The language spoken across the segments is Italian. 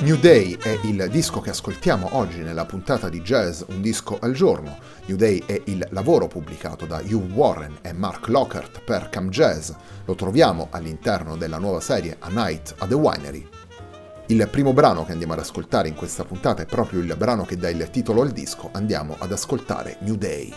New Day è il disco che ascoltiamo oggi nella puntata di Jazz Un Disco al Giorno. New Day è il lavoro pubblicato da Huw Warren e Mark Lockhart per Cam Jazz. Lo troviamo all'interno della nuova serie A Night at the Winery. Il primo brano che andiamo ad ascoltare in questa puntata è proprio il brano che dà il titolo al disco. Andiamo ad ascoltare New Day.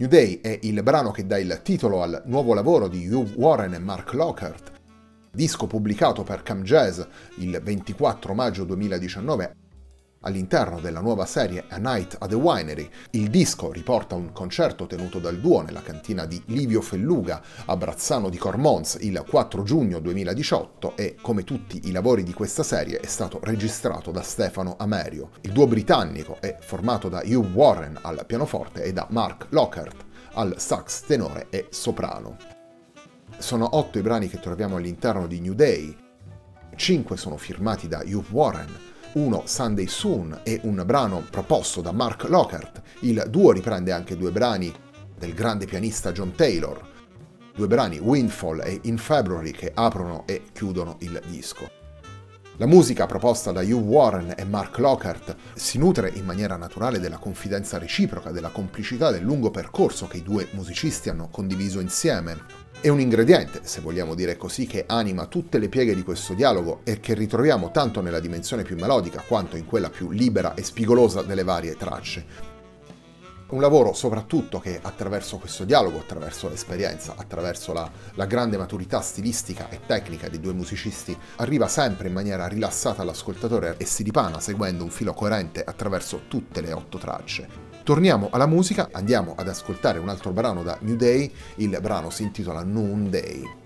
New Day è il brano che dà il titolo al nuovo lavoro di Huw Warren e Mark Lockhart, disco pubblicato per Cam Jazz il 24 maggio 2019 all'interno della nuova serie A Night at the Winery. Il disco riporta un concerto tenuto dal duo nella cantina di Livio Felluga a Brazzano di Cormons il 4 giugno 2018 e, come tutti i lavori di questa serie, è stato registrato da Stefano Amerio. Il duo britannico è formato da Huw Warren al pianoforte e da Mark Lockhart al sax tenore e soprano. Sono 8 i brani che troviamo all'interno di New Day, 5 sono firmati da Huw Warren, uno Sunday Soon e un brano proposto da Mark Lockhart. Il duo riprende anche 2 brani del grande pianista John Taylor, 2 brani Windfall e In February che aprono e chiudono il disco. La musica proposta da Huw Warren e Mark Lockhart si nutre in maniera naturale della confidenza reciproca, della complicità, del lungo percorso che i due musicisti hanno condiviso insieme. È un ingrediente, se vogliamo dire così, che anima tutte le pieghe di questo dialogo e che ritroviamo tanto nella dimensione più melodica quanto in quella più libera e spigolosa delle varie tracce. Un lavoro soprattutto che attraverso questo dialogo, attraverso l'esperienza, attraverso la grande maturità stilistica e tecnica dei due musicisti arriva sempre in maniera rilassata all'ascoltatore e si dipana seguendo un filo coerente attraverso tutte le 8 tracce. Torniamo alla musica, andiamo ad ascoltare un altro brano da New Day, il brano si intitola Noonday.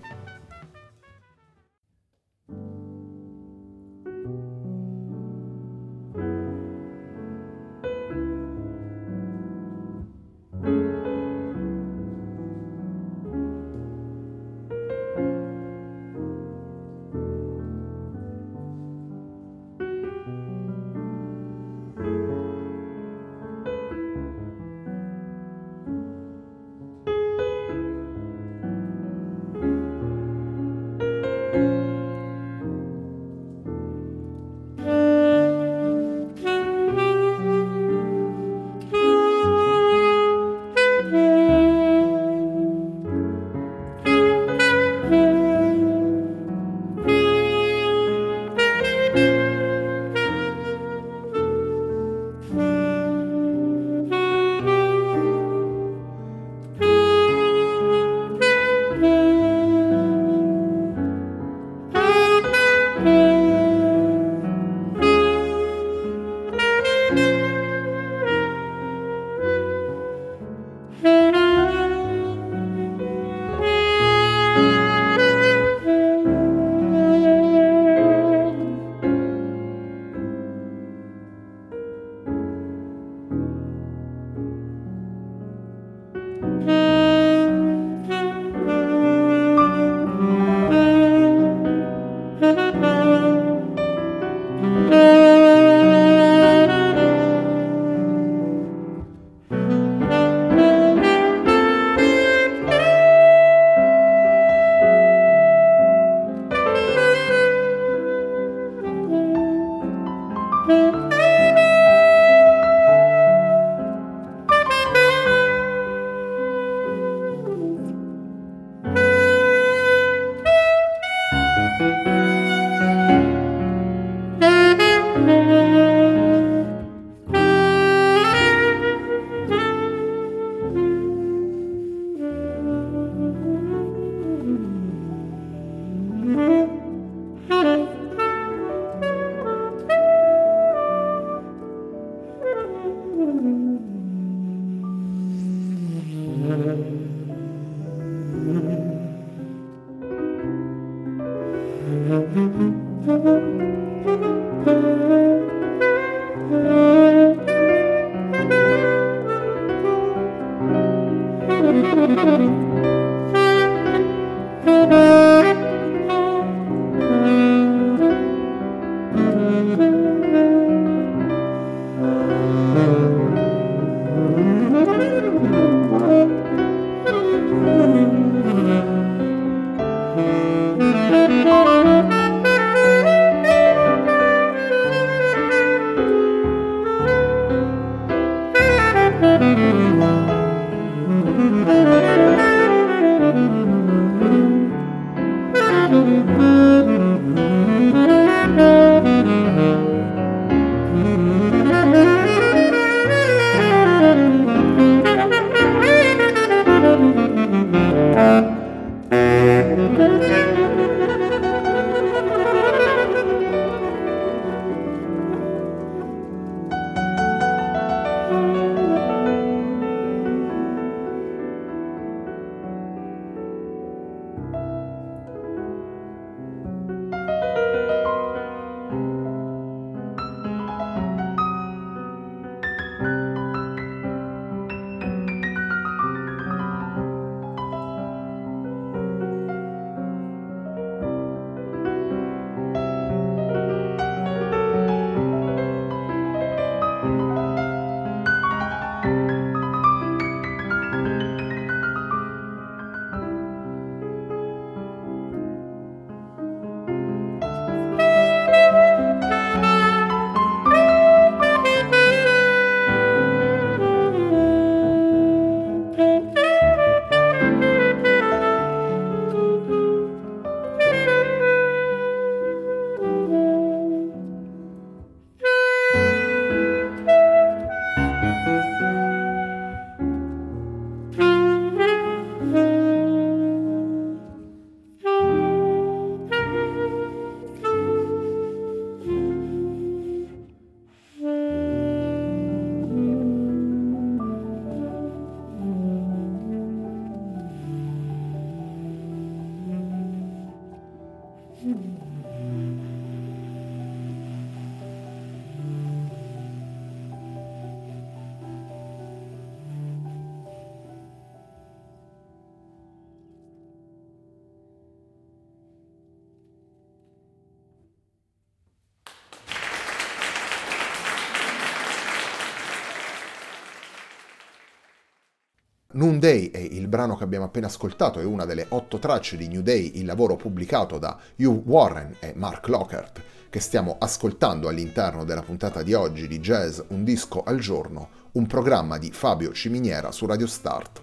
Noonday è il brano che abbiamo appena ascoltato, è una delle 8 tracce di New Day, il lavoro pubblicato da Huw Warren e Mark Lockhart, che stiamo ascoltando all'interno della puntata di oggi di Jazz Un Disco al Giorno, un programma di Fabio Ciminiera su Radio Start.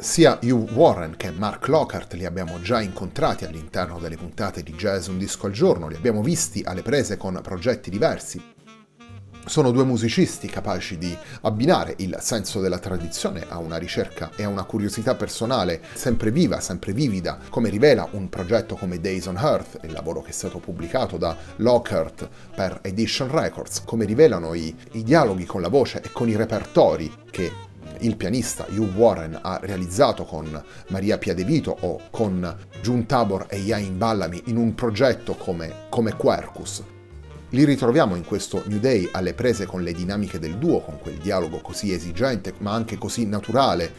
Sia Huw Warren che Mark Lockhart li abbiamo già incontrati all'interno delle puntate di Jazz Un Disco al Giorno, li abbiamo visti alle prese con progetti diversi. Sono due musicisti capaci di abbinare il senso della tradizione a una ricerca e a una curiosità personale sempre viva, sempre vivida, come rivela un progetto come Days on Earth, il lavoro che è stato pubblicato da Lockhart per Edition Records, come rivelano i dialoghi con la voce e con i repertori che il pianista Huw Warren ha realizzato con Maria Pia De Vito o con June Tabor e Iain Ballamy in un progetto come Quercus. Li ritroviamo in questo New Day alle prese con le dinamiche del duo, con quel dialogo così esigente ma anche così naturale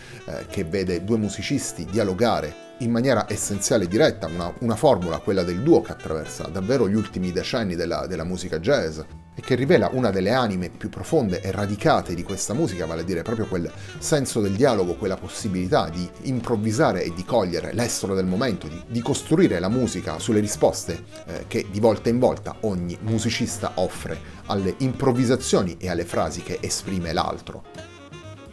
che vede due musicisti dialogare in maniera essenziale e diretta, una formula, quella del duo, che attraversa davvero gli ultimi decenni della musica jazz e che rivela una delle anime più profonde e radicate di questa musica, vale a dire proprio quel senso del dialogo, quella possibilità di improvvisare e di cogliere l'estro del momento, di costruire la musica sulle risposte che di volta in volta ogni musicista offre alle improvvisazioni e alle frasi che esprime l'altro.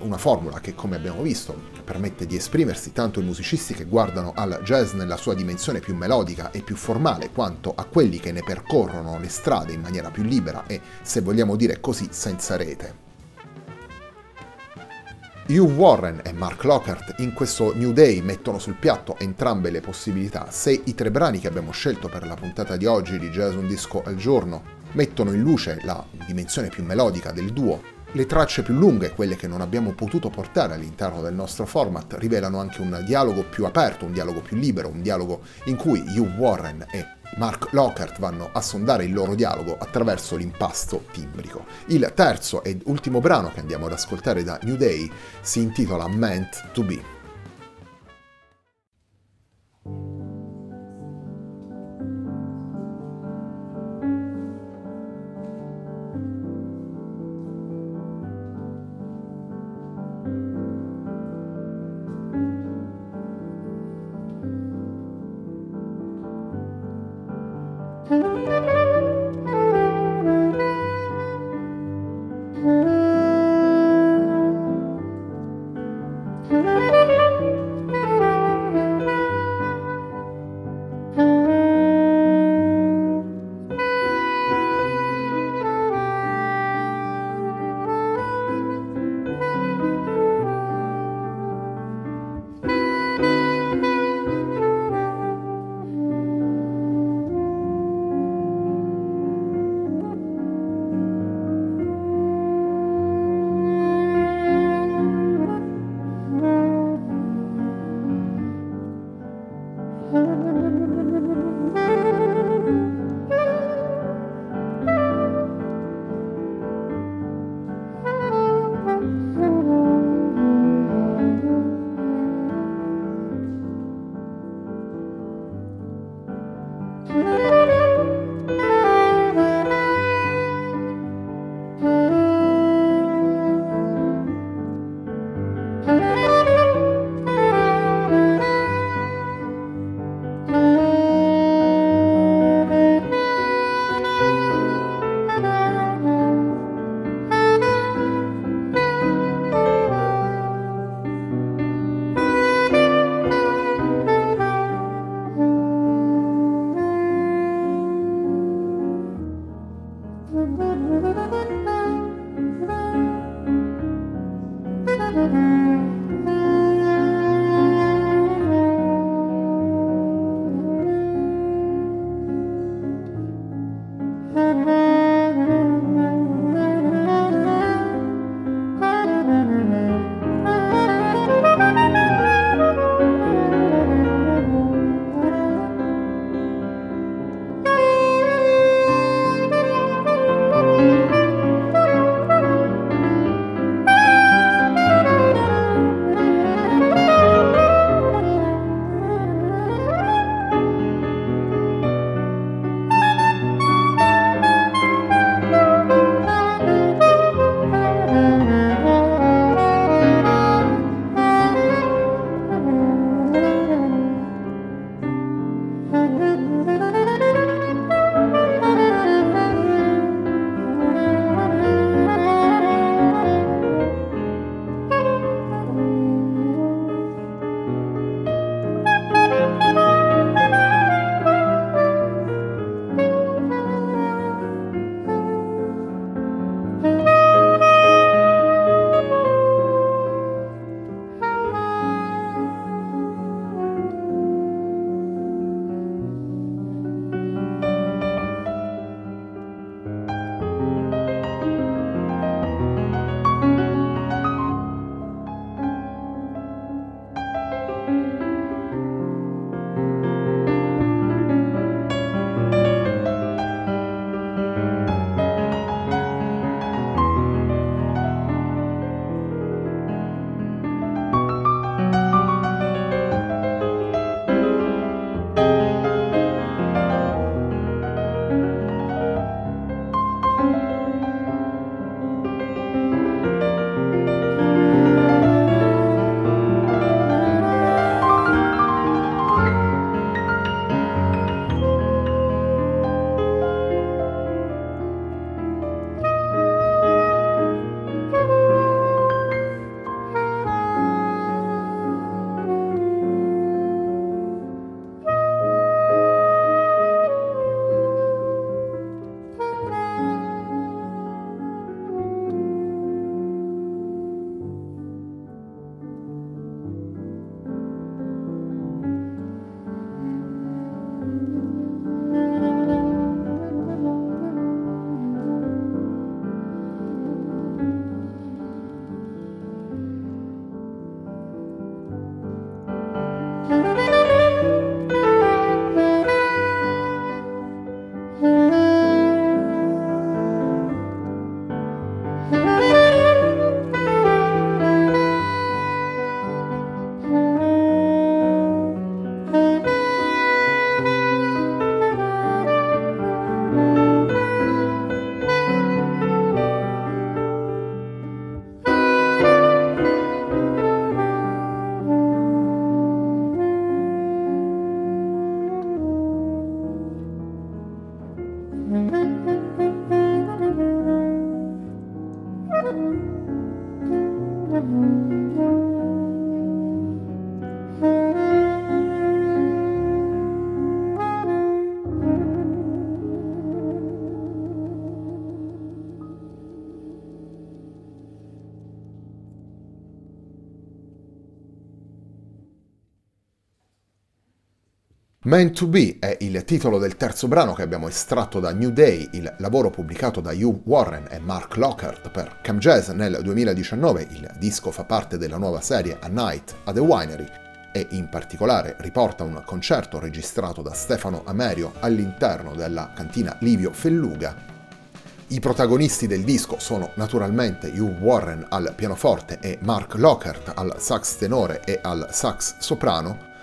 Una formula che, come abbiamo visto, permette di esprimersi tanto ai musicisti che guardano al jazz nella sua dimensione più melodica e più formale, quanto a quelli che ne percorrono le strade in maniera più libera e, se vogliamo dire così, senza rete. Huw Warren e Mark Lockhart in questo New Day mettono sul piatto entrambe le possibilità. Se i tre brani che abbiamo scelto per la puntata di oggi di Jazz Un Disco al Giorno mettono in luce la dimensione più melodica del duo, le tracce più lunghe, quelle che non abbiamo potuto portare all'interno del nostro format, rivelano anche un dialogo più aperto, un dialogo più libero, un dialogo in cui Huw Warren e Mark Lockhart vanno a sondare il loro dialogo attraverso l'impasto timbrico. Il terzo ed ultimo brano che andiamo ad ascoltare da New Day si intitola Meant to Be. Man to Be è il titolo del terzo brano che abbiamo estratto da New Day, il lavoro pubblicato da Huw Warren e Mark Lockhart per Cam Jazz nel 2019. Il disco fa parte della nuova serie A Night at the Winery e in particolare riporta un concerto registrato da Stefano Amerio all'interno della cantina Livio Felluga. I protagonisti del disco sono naturalmente Huw Warren al pianoforte e Mark Lockhart al sax tenore e al sax soprano.